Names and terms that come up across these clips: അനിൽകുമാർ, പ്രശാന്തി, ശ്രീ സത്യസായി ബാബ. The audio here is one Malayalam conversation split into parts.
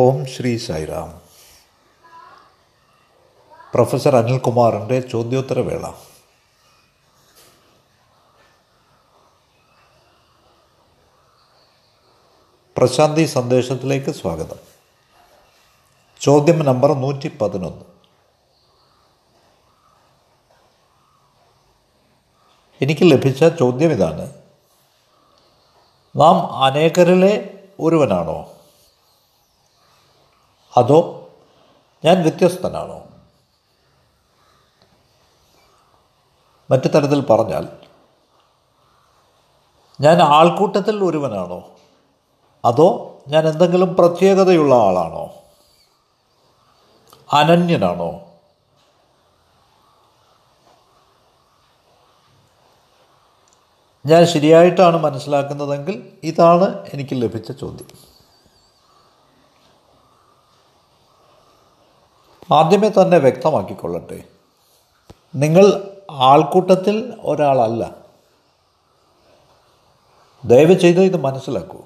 ഓം ശ്രീ സായിറാം. പ്രൊഫസർ അനിൽകുമാറിൻ്റെ ചോദ്യോത്തരവേള. പ്രശാന്തി സന്ദേശത്തിലേക്ക് സ്വാഗതം. ചോദ്യം നമ്പർ 111. എനിക്ക് ലഭിച്ച ചോദ്യം ഇതാണ്: നാം അനേകരിലെ ഒരുവനാണോ, അതോ ഞാൻ വ്യത്യസ്തനാണോ? മറ്റു തരത്തിൽ പറഞ്ഞാൽ, ഞാൻ ആൾക്കൂട്ടത്തിൽ ഒരുവനാണോ, അതോ ഞാൻ എന്തെങ്കിലും പ്രത്യേകതയുള്ള ആളാണോ? അനന്യനാണോ? ഞാൻ ശരിയായിട്ടാണ് മനസ്സിലാക്കുന്നതെങ്കിൽ ഇതാണ് എനിക്ക് ലഭിച്ച ചോദ്യം. ആദ്യമേ തന്നെ വ്യക്തമാക്കിക്കൊള്ളട്ടെ, നിങ്ങൾ ആൾക്കൂട്ടത്തിൽ ഒരാളല്ല. ദയവ് ചെയ്ത് ഇത് മനസ്സിലാക്കൂ.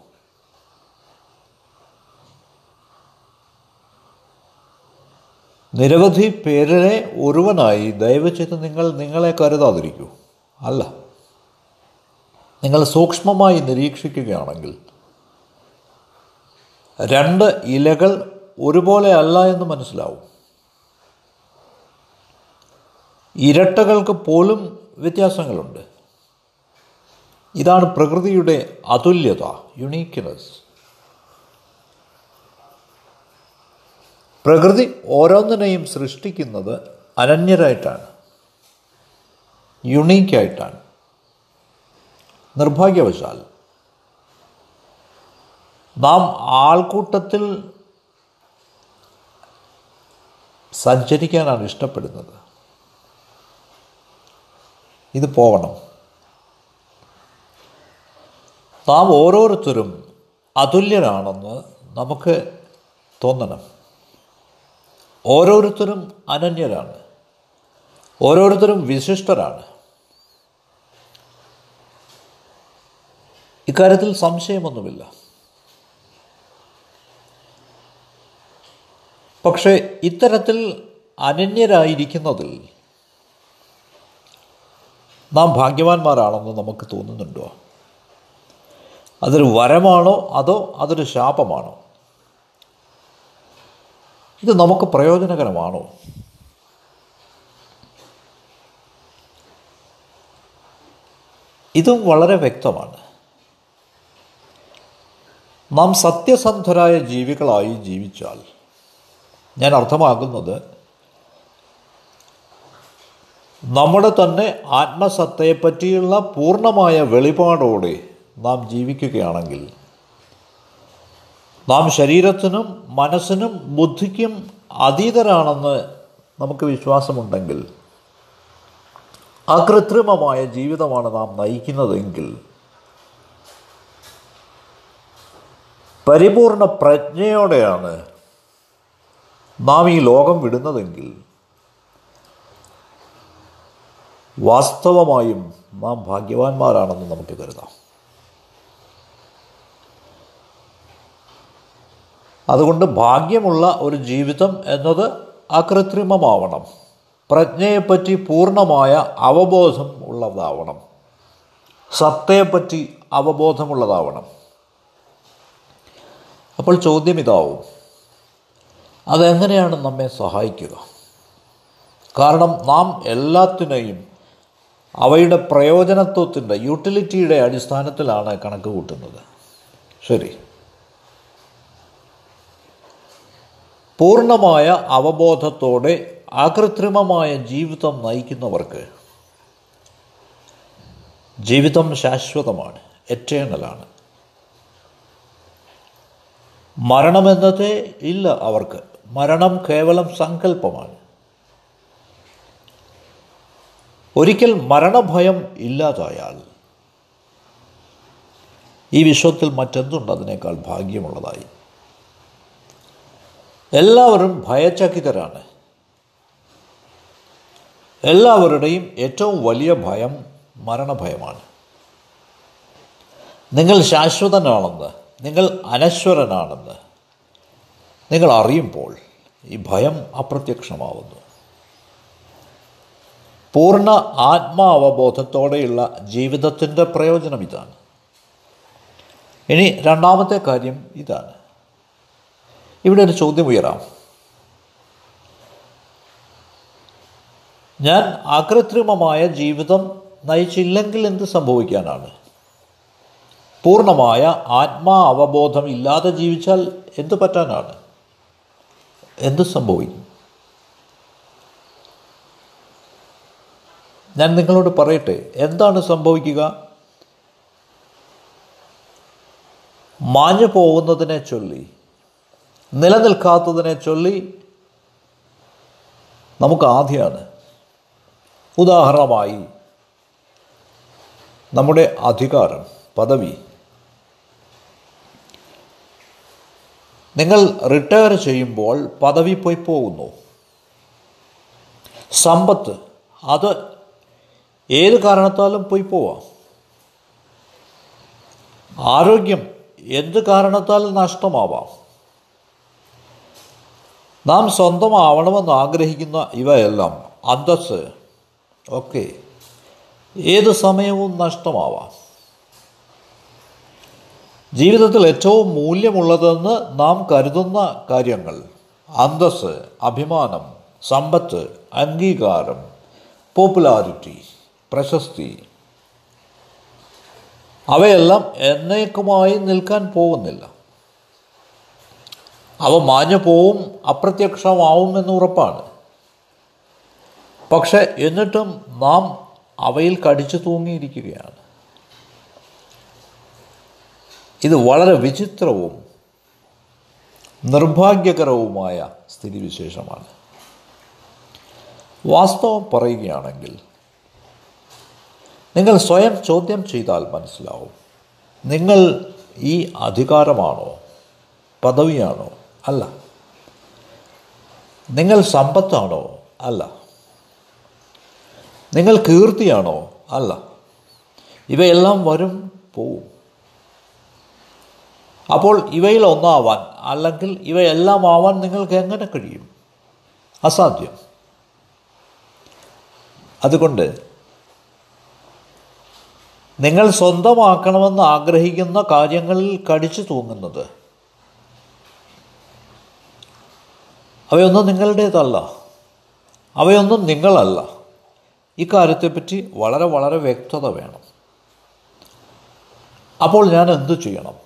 നിരവധി പേരിലെ ഒരുവനായി ദയവ് ചെയ്ത് നിങ്ങളെ കരുതാതിരിക്കൂ. അല്ല, നിങ്ങൾ സൂക്ഷ്മമായി നിരീക്ഷിക്കുകയാണെങ്കിൽ 2 ഇലകൾ ഒരുപോലെ അല്ല എന്ന് മനസ്സിലാവും. ഇരട്ടകൾക്ക് പോലും വ്യത്യാസങ്ങളുണ്ട്. ഇതാണ് പ്രകൃതിയുടെ അതുല്യത, യുണീക്ക്നെസ്. പ്രകൃതി ഓരോന്നിനെയും സൃഷ്ടിക്കുന്നത് അനന്യരായിട്ടാണ്, യുണീക്കായിട്ടാണ്. നിർഭാഗ്യവശാൽ നാം ആൾക്കൂട്ടത്തിൽ സഞ്ചരിക്കാനാണ് ഇഷ്ടപ്പെടുന്നത്. ഇത് പോകണം. നാം ഓരോരുത്തരും അതുല്യരാണെന്ന് നമുക്ക് തോന്നണം. ഓരോരുത്തരും അനന്യരാണ്, ഓരോരുത്തരും വിശിഷ്ടരാണ്. ഇക്കാര്യത്തിൽ സംശയമൊന്നുമില്ല. പക്ഷേ ഇത്തരത്തിൽ അനന്യരായിരിക്കുന്നതിൽ നാം ഭാഗ്യവാന്മാരാണെന്ന് നമുക്ക് തോന്നുന്നുണ്ടോ? അതൊരു വരമാണോ, അതോ അതൊരു ശാപമാണോ? ഇത് നമുക്ക് പ്രയോജനകരമാണോ? ഇതും വളരെ വ്യക്തമാണ്. നാം സത്യസന്ധരായ ജീവികളായി ജീവിച്ചാൽ, ഞാൻ അർത്ഥമാക്കുന്നത് നമ്മുടെ തന്നെ ആത്മസത്തയെപ്പറ്റിയുള്ള പൂർണ്ണമായ വെളിപാടോടെ നാം ജീവിക്കുകയാണെങ്കിൽ, നാം ശരീരത്തിനും മനസ്സിനും ബുദ്ധിക്കും അതീതരാണെന്ന് നമുക്ക് വിശ്വാസമുണ്ടെങ്കിൽ, അകൃത്രിമമായ ജീവിതമാണ് നാം നയിക്കുന്നതെങ്കിൽ, പരിപൂർണ പ്രജ്ഞയോടെയാണ് നാം ഈ ലോകം വിടുന്നതെങ്കിൽ, വാസ്തവമായും നാം ഭാഗ്യവാന്മാരാണെന്ന് നമുക്ക് കരുതാം. അതുകൊണ്ട് ഭാഗ്യമുള്ള ഒരു ജീവിതം എന്നത് അകൃത്രിമമാവണം, പ്രജ്ഞയെപ്പറ്റി പൂർണ്ണമായ അവബോധം ഉള്ളതാവണം, സത്തയെപ്പറ്റി അവബോധമുള്ളതാവണം. അപ്പോൾ ചോദ്യം ഇതാവും, അതെങ്ങനെയാണ് നമ്മെ സഹായിക്കുക? കാരണം നാം എല്ലാത്തിനെയും അവയുടെ പ്രയോജനത്വത്തിൻ്റെ, യൂട്ടിലിറ്റിയുടെ അടിസ്ഥാനത്തിലാണ് കണക്ക് കൂട്ടുന്നത്. ശരി, പൂർണ്ണമായ അവബോധത്തോടെ അകൃത്രിമമായ ജീവിതം നയിക്കുന്നവർക്ക് ജീവിതം ശാശ്വതമാണ്, എറ്റേണലാണ്. മരണമെന്നതേ ഇല്ല അവർക്ക്. മരണം കേവലം സങ്കല്പമാണ്. ഒരിക്കൽ മരണഭയം ഇല്ലാതായാൽ ഈ വിശ്വത്തിൽ മറ്റെന്തുണ്ട് അതിനേക്കാൾ ഭാഗ്യമുള്ളതായി? എല്ലാവരും ഭയചകിതരാണ്. എല്ലാവരുടെയും ഏറ്റവും വലിയ ഭയം മരണഭയമാണ്. നിങ്ങൾ ശാശ്വതനാണെന്ന്, നിങ്ങൾ അനശ്വരനാണെന്ന്, നിങ്ങൾ അറിയുമ്പോൾ ഈ ഭയം അപ്രത്യക്ഷമാവുന്നു. പൂർണ്ണ ആത്മാവബോധത്തോടെയുള്ള ജീവിതത്തിൻ്റെ പ്രയോജനം ഇതാണ്. ഇനി രണ്ടാമത്തെ കാര്യം ഇതാണ്. ഇവിടെ ഒരു ചോദ്യം ഉയരാം. ഞാൻ അകൃത്രിമമായ ജീവിതം നയിച്ചില്ലെങ്കിൽ എന്ത് സംഭവിക്കാനാണ്? പൂർണ്ണമായ ആത്മാ അവബോധം ഇല്ലാതെ ജീവിച്ചാൽ എന്തു പറ്റാനാണ്? എന്ത് സംഭവിക്കും? ഞാൻ നിങ്ങളോട് പറയട്ടെ, എന്താണ് സംഭവിക്കുക? മാഞ്ഞു പോകുന്നതിനെ ചൊല്ലി, നിലനിൽക്കാത്തതിനെ ചൊല്ലി നമുക്ക് ആധിയാണ്. ഉദാഹരണമായി നമ്മുടെ അധികാരം, പദവി. നിങ്ങൾ റിട്ടയർ ചെയ്യുമ്പോൾ പദവി പോയി പോകുന്നു. സമ്പത്ത്, അത് ഏത് കാരണത്താലും പോയി പോവാം. ആരോഗ്യം എന്ത് കാരണത്താൽ നഷ്ടമാവാം. നാം സ്വന്തമാവണമെന്ന് ആഗ്രഹിക്കുന്ന ഇവയെല്ലാം, അന്തസ്സ് ഒക്കെ ഏത് സമയവും നഷ്ടമാവാം. ജീവിതത്തിൽ ഏറ്റവും മൂല്യമുള്ളതെന്ന് നാം കരുതുന്ന കാര്യങ്ങൾ, അന്തസ്സ്, അഭിമാനം, സമ്പത്ത്, അംഗീകാരം, പോപ്പുലാരിറ്റി, പ്രശസ്തി, അവയെല്ലാം എന്നേക്കുമായി നിൽക്കാൻ പോകുന്നില്ല. അവ മാഞ്ഞു പോവും, അപ്രത്യക്ഷമാവുമെന്ന് ഉറപ്പാണ്. പക്ഷെ എന്നിട്ടും നാം അവയിൽ കടിച്ചു തൂങ്ങിയിരിക്കുകയാണ്. ഇത് വളരെ വിചിത്രവും നിർഭാഗ്യകരവുമായ സ്ഥിതിവിശേഷമാണ്. വാസ്തവം പറയുകയാണെങ്കിൽ, നിങ്ങൾ സ്വയം ചോദ്യം ചെയ്താൽ മനസ്സിലാവും, നിങ്ങൾ ഈ അധികാരമാണോ? പദവിയാണോ? അല്ല. നിങ്ങൾ സമ്പത്താണോ? അല്ല. നിങ്ങൾ കീർത്തിയാണോ? അല്ല. ഇവയെല്ലാം വരും പോവും. അപ്പോൾ ഇവയിൽ ഒന്നാവാൻ, അല്ലെങ്കിൽ ഇവയെല്ലാം ആവാൻ നിങ്ങൾക്ക് എങ്ങനെ കഴിയും? അസാധ്യം. അതുകൊണ്ട് നിങ്ങൾ സ്വന്തമാക്കണമെന്ന് ആഗ്രഹിക്കുന്ന കാര്യങ്ങളിൽ കടിച്ചു തൂങ്ങുന്നത്, അവയൊന്നും നിങ്ങളുടേതല്ല, അവയൊന്നും നിങ്ങളല്ല. ഇക്കാര്യത്തെപ്പറ്റി വളരെ വളരെ വ്യക്തത വേണം. അപ്പോൾ ഞാൻ എന്തു ചെയ്യണം?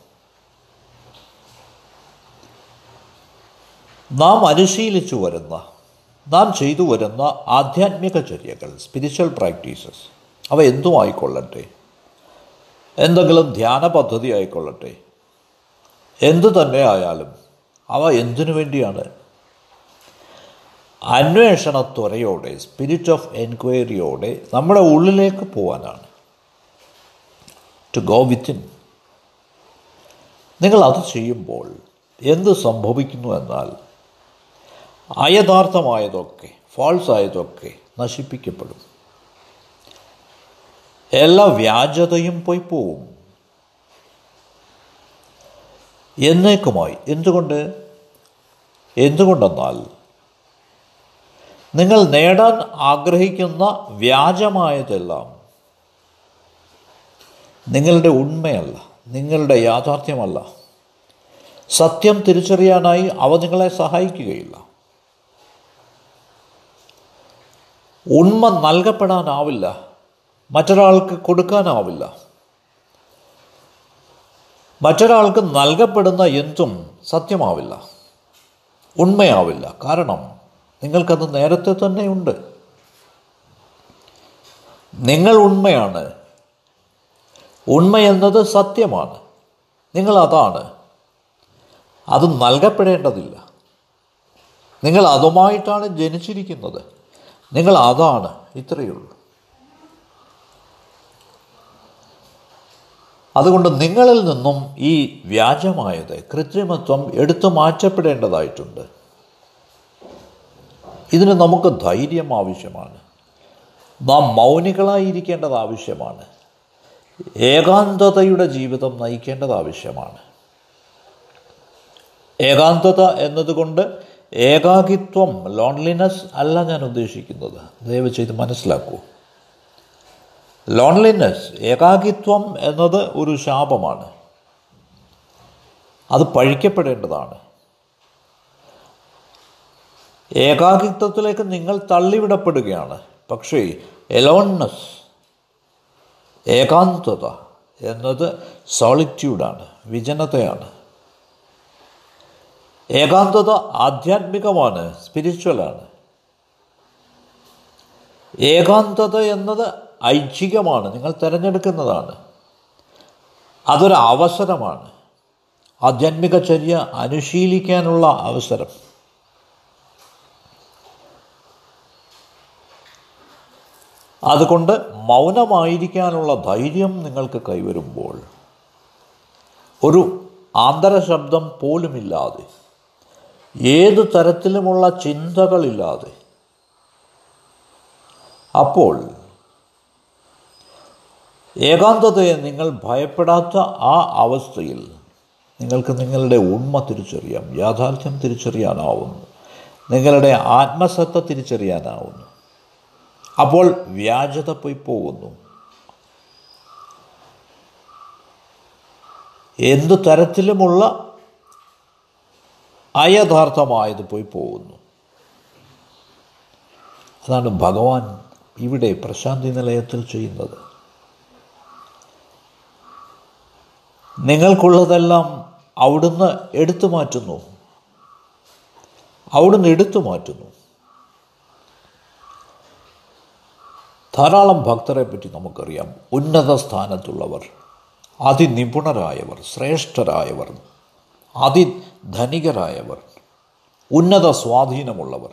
നാം അനുശീലിച്ചു വരുന്ന, നാം ചെയ്തു വരുന്ന ആധ്യാത്മിക ചര്യകൾ, സ്പിരിച്വൽ പ്രാക്ടീസസ്, അവ എന്തും ആയിക്കൊള്ളട്ടെ, എന്തെങ്കിലും ധ്യാന പദ്ധതി ആയിക്കൊള്ളട്ടെ, എന്തു തന്നെ ആയാലും അവ എന്തിനു വേണ്ടിയാണ്? അന്വേഷണത്വരയോടെ, സ്പിരിറ്റ് ഓഫ് എൻക്വയറിയോടെ നമ്മുടെ ഉള്ളിലേക്ക് പോകാനാണ്. To go within. നിങ്ങൾ അത് ചെയ്യുമ്പോൾ എന്ത് സംഭവിക്കുന്നു എന്നാൽ, അയഥാർത്ഥമായതൊക്കെ, ഫാൾസ് ആയതൊക്കെ നശിപ്പിക്കപ്പെടും. എല്ലാ വ്യാജതയും പോയി പോവും, എന്നേക്കുമായി. എന്തുകൊണ്ടെന്നാൽ നിങ്ങൾ നേടാൻ ആഗ്രഹിക്കുന്ന വ്യാജമായതെല്ലാം നിങ്ങളുടെ ഉണ്മയല്ല, നിങ്ങളുടെ യാഥാർത്ഥ്യമല്ല. സത്യം തിരിച്ചറിയാനായി അവ നിങ്ങളെ സഹായിക്കുകയില്ല. ഉണ്മ നൽകപ്പെടാനാവില്ല, മറ്റൊരാൾക്ക് കൊടുക്കാനാവില്ല. മറ്റൊരാൾക്ക് നൽകപ്പെടുന്ന എന്തും സത്യമാവില്ല, ഉണ്മയാവില്ല. കാരണം നിങ്ങൾക്കത് നേരത്തെ തന്നെയുണ്ട്. നിങ്ങൾ ഉണ്മയാണ്. ഉണ്മയെന്നത് സത്യമാണ്. നിങ്ങൾ അതാണ്. അത് നൽകപ്പെടേണ്ടതില്ല. നിങ്ങൾ അതുമായിട്ടാണ് ജനിച്ചിരിക്കുന്നത്. നിങ്ങൾ അതാണ്. ഇത്രയേ ഉള്ളൂ. അതുകൊണ്ട് നിങ്ങളിൽ നിന്നും ഈ വ്യാജമായത്, കൃത്രിമത്വം എടുത്തു മാറ്റപ്പെടേണ്ടതായിട്ടുണ്ട്. ഇതിന് നമുക്ക് ധൈര്യം ആവശ്യമാണ്. നാം മൗനികളായിരിക്കേണ്ടത് ആവശ്യമാണ്. ഏകാന്തതയുടെ ജീവിതം നയിക്കേണ്ടത് ആവശ്യമാണ്. ഏകാന്തത എന്നതുകൊണ്ട് ഏകാകിത്വം, ലോൺലിനെസ് അല്ല ഞാൻ ഉദ്ദേശിക്കുന്നത്. ദയവ് ചെയ്ത് മനസ്സിലാക്കൂ. ലോൺലിനെസ്, ഏകാകിത്വം എന്നത് ഒരു ശാപമാണ്. അത് പഴിക്കപ്പെടേണ്ടതാണ്. ഏകാകിത്വത്തിലേക്ക് നിങ്ങൾ തള്ളിവിടപ്പെടുകയാണ്. പക്ഷേ എലോൺനെസ്, ഏകാന്തത എന്നത് സോളിറ്റ്യൂഡാണ്, വിജനതയാണ്. ഏകാന്തത ആധ്യാത്മികമാണ്, സ്പിരിച്വലാണ്. ഏകാന്തത എന്നത് ഐച്ഛികമാണ്, നിങ്ങൾ തിരഞ്ഞെടുക്കുന്നതാണ്. അതൊരു അവസരമാണ്, ആധ്യാത്മിക ചര്യ അനുശീലിക്കാനുള്ള അവസരം. അതുകൊണ്ട് മൗനമായിരിക്കാനുള്ള ധൈര്യം നിങ്ങൾക്ക് കൈവരുമ്പോൾ, ഒരു ആന്തരശബ്ദം പോലുമില്ലാതെ, ഏതു തരത്തിലുമുള്ള ചിന്തകളില്ലാതെ, അപ്പോൾ ഏകാന്തതയെ നിങ്ങൾ ഭയപ്പെടാത്ത ആ അവസ്ഥയിൽ നിങ്ങൾക്ക് നിങ്ങളുടെ ഉണ്മ തിരിച്ചറിയാം, യാഥാർത്ഥ്യം തിരിച്ചറിയാനാവുന്നു, നിങ്ങളുടെ ആത്മസത്ത തിരിച്ചറിയാനാവുന്നു. അപ്പോൾ വ്യാജത പോയി പോകുന്നു. എന്തു തരത്തിലുമുള്ള അയഥാർത്ഥമായത് പോയി പോകുന്നു. അതാണ് ഭഗവാൻ ഇവിടെ പ്രശാന്തി നിലയത്തിൽ ചെയ്യുന്നത്. നിങ്ങൾക്കുള്ളതെല്ലാം അവിടുന്ന് എടുത്തു മാറ്റുന്നു, അവിടുന്ന് എടുത്തു മാറ്റുന്നു. ധാരാളം ഭക്തരെ പറ്റി നമുക്കറിയാം. ഉന്നത സ്ഥാനത്തുള്ളവർ, അതിനിപുണരായവർ, ശ്രേഷ്ഠരായവർ, അതിധനികരായവർ, ഉന്നത സ്വാധീനമുള്ളവർ,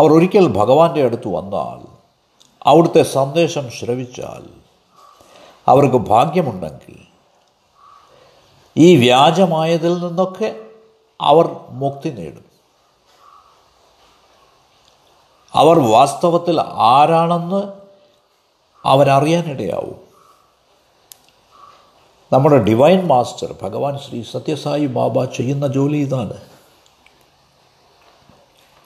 അവർ ഒരിക്കൽ ഭഗവാന്റെ അടുത്ത് വന്നാൽ, അവിടുത്തെ സന്ദേശം ശ്രവിച്ചാൽ, അവർക്ക് ഭാഗ്യമുണ്ടെങ്കിൽ ഈ വ്യാജമായതിൽ നിന്നൊക്കെ അവർ മുക്തി നേടും. അവർ വാസ്തവത്തിൽ ആരാണെന്ന് അവരറിയാനിടയാവും. നമ്മുടെ ഡിവൈൻ മാസ്റ്റർ ഭഗവാൻ ശ്രീ സത്യസായി ബാബ ചെയ്യുന്ന ജോലി ഇതാണ്.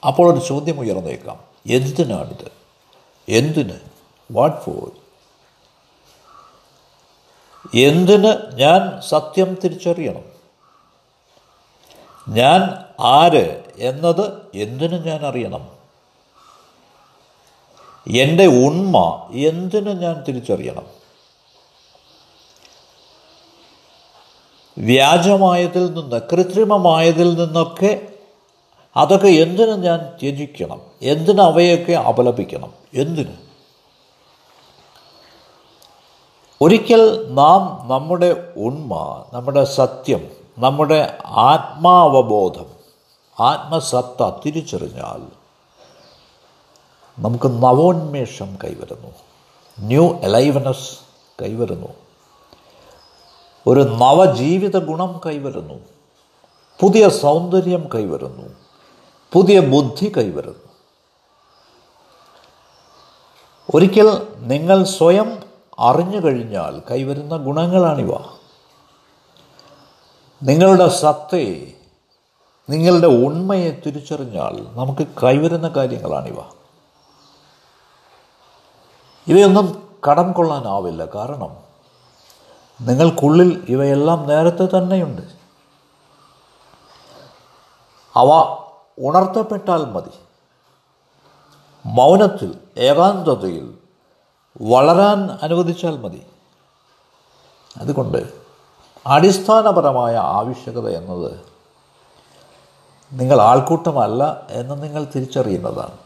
അപ്പോൾ ഒരു ചോദ്യം ഉയർന്നേക്കാം, എന്തിനാണിത്, എന്തിന്, വാട്ട് ഫോർ, എന്തിന് ഞാൻ സത്യം തിരിച്ചറിയണം, ഞാൻ ആര് എന്നത് എന്തിന് ഞാൻ അറിയണം, എൻ്റെ ഉണ്മ എന്തിന് ഞാൻ തിരിച്ചറിയണം, വ്യാജമായതിൽ നിന്ന്, കൃത്രിമമായതിൽ നിന്നൊക്കെ അതൊക്കെ എന്തിന് ഞാൻ ത്യജിക്കണം, എന്തിന് അവയൊക്കെ അപലപിക്കണം, എന്തിന്? ഒരിക്കൽ നാം നമ്മുടെ ഉണ്മ, നമ്മുടെ സത്യം, നമ്മുടെ ആത്മാവബോധം, ആത്മസത്ത തിരിച്ചറിഞ്ഞാൽ നമുക്ക് നവോന്മേഷം കൈവരുന്നു, ന്യൂ അലൈവ്നെസ് കൈവരുന്നു, ഒരു നവജീവിത ഗുണം കൈവരുന്നു, പുതിയ സൗന്ദര്യം കൈവരുന്നു, പുതിയ ബുദ്ധി കൈവരുന്നു. ഒരിക്കൽ നിങ്ങൾ സ്വയം അറിഞ്ഞു കഴിഞ്ഞാൽ കൈവരുന്ന ഗുണങ്ങളാണിവ. നിങ്ങളുടെ സത്തയെ, നിങ്ങളുടെ ഉണ്മയെ തിരിച്ചറിഞ്ഞാൽ നമുക്ക് കൈവരുന്ന കാര്യങ്ങളാണിവ. ഇവയൊന്നും കടം കൊള്ളാനാവില്ല. കാരണം നിങ്ങൾക്കുള്ളിൽ ഇവയെല്ലാം നേരത്തെ തന്നെയുണ്ട്. അവ ഉണർത്തപ്പെട്ടാൽ മതി. മൗനത്തിൽ, ഏകാന്തതയിൽ വളരാൻ അനുവദിച്ചാൽ മതി. അതുകൊണ്ട് അടിസ്ഥാനപരമായ ആവശ്യകത എന്നത് നിങ്ങൾ ആൾക്കൂട്ടമല്ല എന്ന് നിങ്ങൾ തിരിച്ചറിയുന്നതാണ്.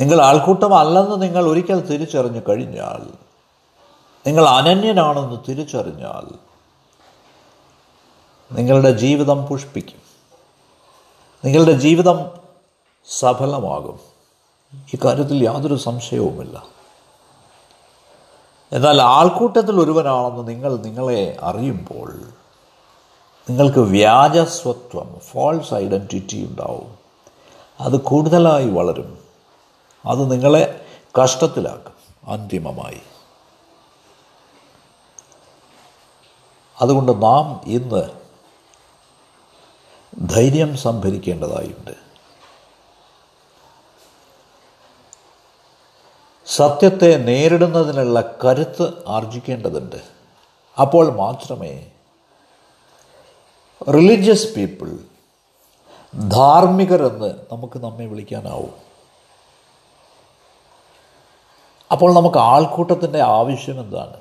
നിങ്ങൾ ആൾക്കൂട്ടമല്ലെന്ന് നിങ്ങൾ ഒരിക്കൽ തിരിച്ചറിഞ്ഞു കഴിഞ്ഞാൽ, നിങ്ങൾ അനന്യനാണെന്ന് തിരിച്ചറിഞ്ഞാൽ നിങ്ങളുടെ ജീവിതം പുഷ്പിക്കും, നിങ്ങളുടെ ജീവിതം സഫലമാകും. ഇക്കാര്യത്തിൽ യാതൊരു സംശയവുമില്ല. എന്നാൽ ആൾക്കൂട്ടത്തിൽ ഒരുവനാണെന്ന് നിങ്ങൾ നിങ്ങളെ അറിയുമ്പോൾ നിങ്ങൾക്ക് വ്യാജസ്വത്വം, ഫാൾസ് ഐഡൻറ്റിറ്റി ഉണ്ടാവും. അത് കൂടുതലായി വളരും. അത് നിങ്ങളെ കഷ്ടത്തിലാക്കും അന്തിമമായി. അതുകൊണ്ട് നാം ഇന്ന് ധൈര്യം സംഭരിക്കേണ്ടതായുണ്ട്. സത്യത്തെ നേരിടുന്നതിനുള്ള കരുത്ത് ആർജിക്കേണ്ടതുണ്ട്. അപ്പോൾ മാത്രമേ റിലീജിയസ് പീപ്പിൾ, ധാർമ്മികരെന്ന് നമ്മെ വിളിക്കാനാവും. അപ്പോൾ നമുക്ക് ആൾക്കൂട്ടത്തിൻ്റെ ആവശ്യം എന്താണ്?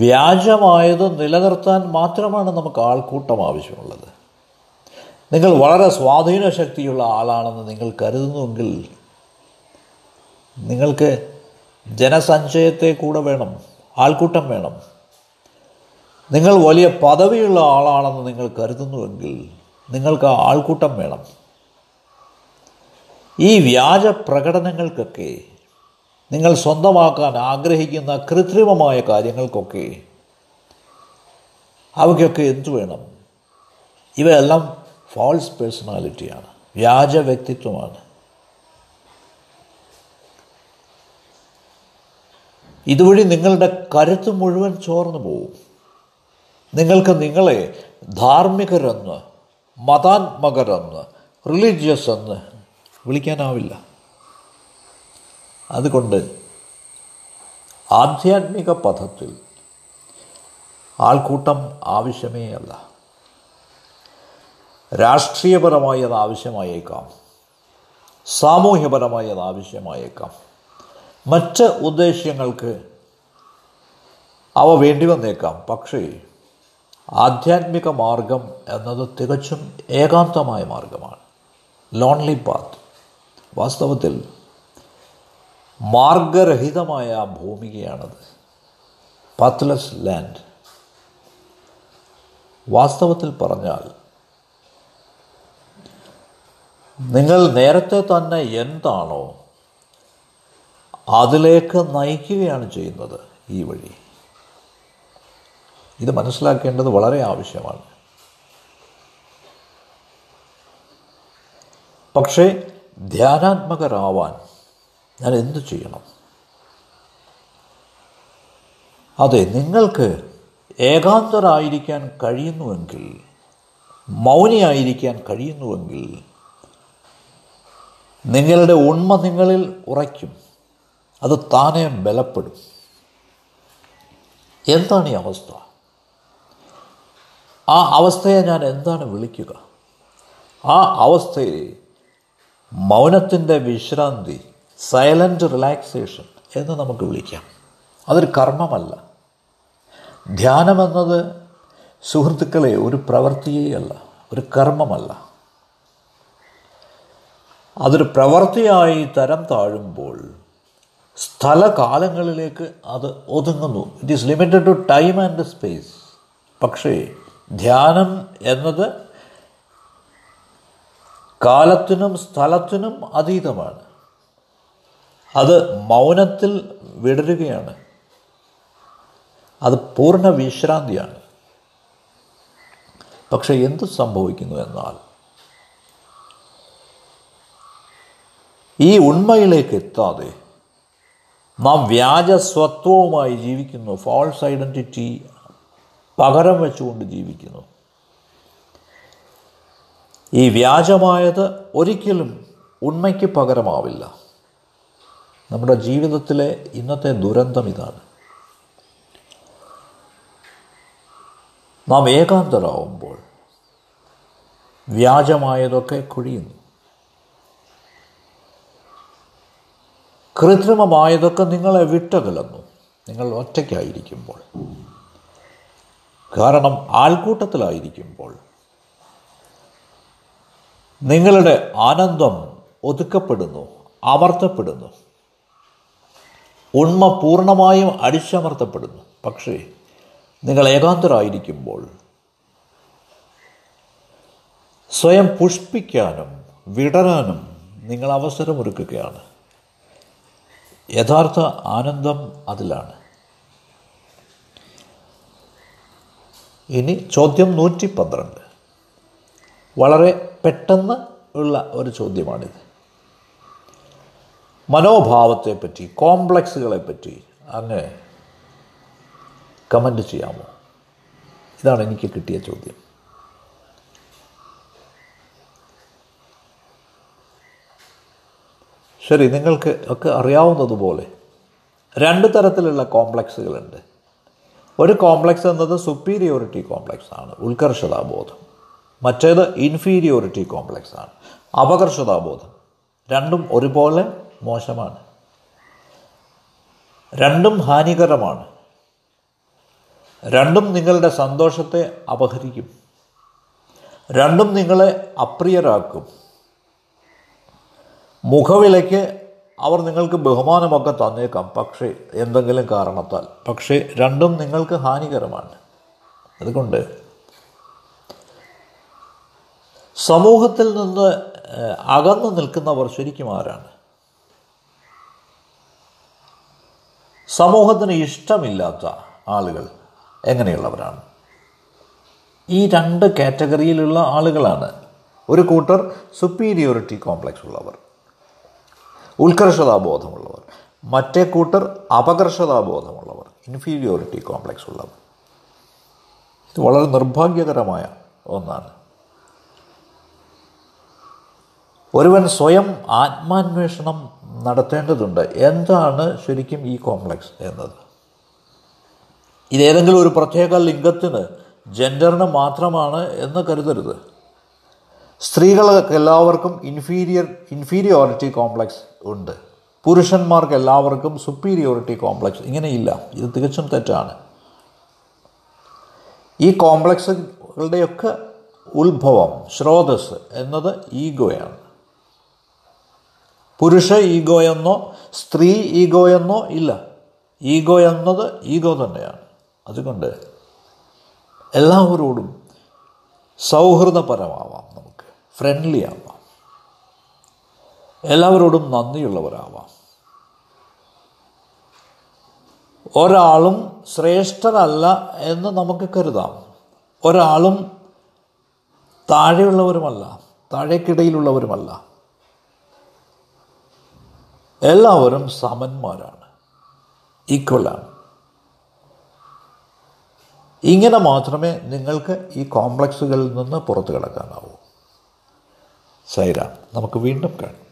വ്യാജമായത് നിലനിർത്താൻ മാത്രമാണ് നമുക്ക് ആൾക്കൂട്ടം ആവശ്യമുള്ളത്. നിങ്ങൾ വളരെ സ്വാധീനശക്തിയുള്ള ആളാണെന്ന് നിങ്ങൾ കരുതുന്നുവെങ്കിൽ നിങ്ങൾക്ക് ജനസഞ്ചയത്തെ കൂടെ വേണം, ആൾക്കൂട്ടം വേണം. നിങ്ങൾ വലിയ പദവിയുള്ള ആളാണെന്ന് നിങ്ങൾ കരുതുന്നുവെങ്കിൽ നിങ്ങൾക്ക് ആ ആൾക്കൂട്ടം വേണം. ഈ വ്യാജ പ്രകടനങ്ങൾക്കൊക്കെ, നിങ്ങൾ സ്വന്തമാക്കാൻ ആഗ്രഹിക്കുന്ന കൃത്രിമമായ കാര്യങ്ങൾക്കൊക്കെ, അവയ്ക്കൊക്കെ എന്തു വേണം? ഇവയെല്ലാം ഫാൾസ് പേഴ്സണാലിറ്റിയാണ്, വ്യാജ വ്യക്തിത്വമാണ്. ഇതുവഴി നിങ്ങളുടെ കരുത്ത് മുഴുവൻ ചോർന്നു പോവും. നിങ്ങൾക്ക് നിങ്ങളെ ധാർമ്മികരെന്ന്, മതാത്മകരെന്ന്, റിലീജിയസ് എന്ന് വിളിക്കാനാവില്ല. അതുകൊണ്ട് ആധ്യാത്മിക പഥത്തിൽ ആൾക്കൂട്ടം ആവശ്യമേ അല്ല. രാഷ്ട്രീയപരമായി അത് ആവശ്യമായേക്കാം, സാമൂഹ്യപരമായി അത് ആവശ്യമായേക്കാം, മറ്റ് ഉദ്ദേശ്യങ്ങൾക്ക് അവ വേണ്ടി വന്നേക്കാം. പക്ഷേ ആധ്യാത്മിക മാർഗം എന്നത് തികച്ചും ഏകാന്തമായ മാർഗമാണ്, ലോൺലി പാത്ത്. വാസ്തവത്തിൽ മാർഗരഹിതമായ ഭൂമികയാണത്, പാത്ത്ലെസ് ലാൻഡ്. വാസ്തവത്തിൽ പറഞ്ഞാൽ നിങ്ങൾ നേരത്തെ തന്നെ എന്താണോ അതിലേക്ക് നയിക്കുകയാണ് ചെയ്യുന്നത് ഈ വഴി. ഇത് മനസ്സിലാക്കേണ്ടത് വളരെ ആവശ്യമാണ്. പക്ഷേ ധ്യാനാത്മകരാവാൻ ഞാൻ എന്തു ചെയ്യണം? അതെ, നിങ്ങൾക്ക് ഏകാന്തരായിരിക്കാൻ കഴിയുന്നുവെങ്കിൽ, മൗനിയായിരിക്കാൻ കഴിയുന്നുവെങ്കിൽ നിങ്ങളുടെ ഉണ്മ നിങ്ങളിൽ ഉറയ്ക്കും, അത് താനെ ബലപ്പെടും. എന്താണ് ഈ അവസ്ഥ? ആ അവസ്ഥയെ ഞാൻ എന്താണ് വിളിക്കുക? ആ അവസ്ഥയെ മൗനത്തിൻ്റെ വിശ്രാന്തി, സൈലൻ്റ് റിലാക്സേഷൻ എന്ന് നമുക്ക് വിളിക്കാം. അതൊരു കർമ്മമല്ല. ധ്യാനമെന്നത് സുഹൃത്തുക്കളെ ഒരു പ്രവൃത്തിയേ അല്ല, ഒരു കർമ്മമല്ല. അതൊരു പ്രവൃത്തിയായി തരം താഴുമ്പോൾ സ്ഥലകാലങ്ങളിലേക്ക് അത് ഒതുങ്ങുന്നു. It is limited to time and space. പക്ഷേ ധ്യാനം എന്നത് കാലത്തിനും സ്ഥലത്തിനും അതീതമാണ്. അത് മൗനത്തിൽ വിടരുകയാണ്. അത് പൂർണ്ണ വിശ്രാന്തിയാണ്. പക്ഷേ എന്ത് സംഭവിക്കുന്നു എന്നാൽ, ഈ ഉണ്മയിലേക്ക് എത്താതെ നാം വ്യാജസ്വത്വവുമായി ജീവിക്കുന്നു, ഫാൾസ് ഐഡൻറ്റിറ്റി പകരം വെച്ചുകൊണ്ട് ജീവിക്കുന്നു. ഈ വ്യാജമായത് ഒരിക്കലും ഉണ്മയ്ക്ക് പകരമാവില്ല. നമ്മുടെ ജീവിതത്തിലെ ഇന്നത്തെ ദുരന്തം ഇതാണ്. നാം ഏകാന്തരാകുമ്പോൾ വ്യാജമായതൊക്കെ കൊഴിയുന്നു, കൃത്രിമമായതൊക്കെ നിങ്ങളെ വിട്ടകലുന്നു, നിങ്ങൾ ഒറ്റയ്ക്കായിരിക്കുമ്പോൾ. കാരണം ആൾക്കൂട്ടത്തിലായിരിക്കുമ്പോൾ നിങ്ങളുടെ ആനന്ദം ഒതുക്കപ്പെടുന്നു, അമർത്തപ്പെടുന്നു, ഉണ്മ പൂർണ്ണമായും അടിച്ചമർത്തപ്പെടുന്നു. പക്ഷേ നിങ്ങൾ ഏകാന്തരായിരിക്കുമ്പോൾ സ്വയം പുഷ്പിക്കാനും വിടരാനും നിങ്ങൾ അവസരമൊരുക്കുകയാണ്. യഥാർത്ഥ ആനന്ദം അതിലാണ്. ഇനി ചോദ്യം 112, വളരെ പെട്ടെന്ന് ഉള്ള ഒരു ചോദ്യമാണിത്. മനോഭാവത്തെപ്പറ്റി, കോംപ്ലക്സുകളെപ്പറ്റി അങ്ങ് കമൻ്റ് ചെയ്യാമോ? ഇതാണ് എനിക്ക് കിട്ടിയ ചോദ്യം. ശരി, നിങ്ങൾക്ക് ഒക്കെ അറിയാവുന്നതുപോലെ രണ്ട് തരത്തിലുള്ള കോംപ്ലക്സുകളുണ്ട്. ഒരു കോംപ്ലക്സ് എന്നത് സുപ്പീരിയോറിറ്റി കോംപ്ലക്സാണ്, ഉത്കർഷതാബോധം. മറ്റേത് ഇൻഫീരിയോറിറ്റി കോംപ്ലക്സാണ്, അപകർഷതാബോധം. രണ്ടും ഒരുപോലെ മോശമാണ്, രണ്ടും ഹാനികരമാണ്, രണ്ടും നിങ്ങളുടെ സന്തോഷത്തെ അപഹരിക്കും, രണ്ടും നിങ്ങളെ അപ്രിയരാക്കും. മുഖവിലയ്ക്ക് അവർ നിങ്ങൾക്ക് ബഹുമാനമൊക്കെ തന്നേക്കാം, പക്ഷേ എന്തെങ്കിലും കാരണത്താൽ, പക്ഷേ രണ്ടും നിങ്ങൾക്ക് ഹാനികരമാണ്. അതുകൊണ്ട് സമൂഹത്തിൽ നിന്ന് അകന്നു നിൽക്കുന്നവർ ശരിക്കും ആരാണ്? സമൂഹത്തിന് ഇഷ്ടമില്ലാത്ത ആളുകൾ എങ്ങനെയുള്ളവരാണ്? ഈ രണ്ട് കാറ്റഗറിയിലുള്ള ആളുകളാണ്. ഒരു കൂട്ടർ സുപ്പീരിയോറിറ്റി കോംപ്ലക്സ് ഉള്ളവർ, ഉത്കർഷതാബോധമുള്ളവർ. മറ്റേ കൂട്ടർ അപകർഷതാബോധമുള്ളവർ, ഇൻഫീരിയോറിറ്റി കോംപ്ലക്സ് ഉള്ളവർ. ഇത് വളരെ നിർഭാഗ്യകരമായ ഒന്നാണ്. ഒരുവൻ സ്വയം ആത്മാന്വേഷണം നടത്തേണ്ടതുണ്ട്. എന്താണ് ശരിക്കും ഈ കോംപ്ലക്സ് എന്നത്? ഇതേതെങ്കിലും ഒരു പ്രത്യേക ലിംഗത്തിന്, ജെൻഡറിന് മാത്രമാണ് എന്ന് കരുതരുത്. സ്ത്രീകൾക്ക് എല്ലാവർക്കും ഇൻഫീരിയോറിറ്റി കോംപ്ലക്സ് ഉണ്ട്, പുരുഷന്മാർക്ക് എല്ലാവർക്കും സുപ്പീരിയോറിറ്റി കോംപ്ലക്സ്, ഇങ്ങനെയില്ല. ഇത് തികച്ചും തെറ്റാണ്. ഈ കോംപ്ലക്സുകളുടെയൊക്കെ ഉത്ഭവം, സ്രോതസ് എന്നത് ഈഗോയാണ്. പുരുഷ ഈഗോയെന്നോ സ്ത്രീ ഈഗോയെന്നോ ഇല്ല, ഈഗോ എന്നത് ഈഗോ തന്നെയാണ്. അതുകൊണ്ട് എല്ലാവരോടും സൗഹൃദപരമാവാം, നമുക്ക് ഫ്രണ്ട്ലി ആവാം, എല്ലാവരോടും നന്ദിയുള്ളവരാവാം. ഒരാളും ശ്രേഷ്ഠരല്ല എന്ന് നമുക്ക് കരുതാം, ഒരാളും താഴെയുള്ളവരുമല്ല, താഴേക്കിടയിലുള്ളവരുമല്ല, എല്ലാവരും സമന്മാരാണ്, ഈക്വലാണ്. ഇങ്ങനെ മാത്രമേ നിങ്ങൾക്ക് ഈ കോംപ്ലക്സുകളിൽ നിന്ന് പുറത്തു കിടക്കാനാവൂ. സൈറാം, നമുക്ക് വീണ്ടും കാണാം.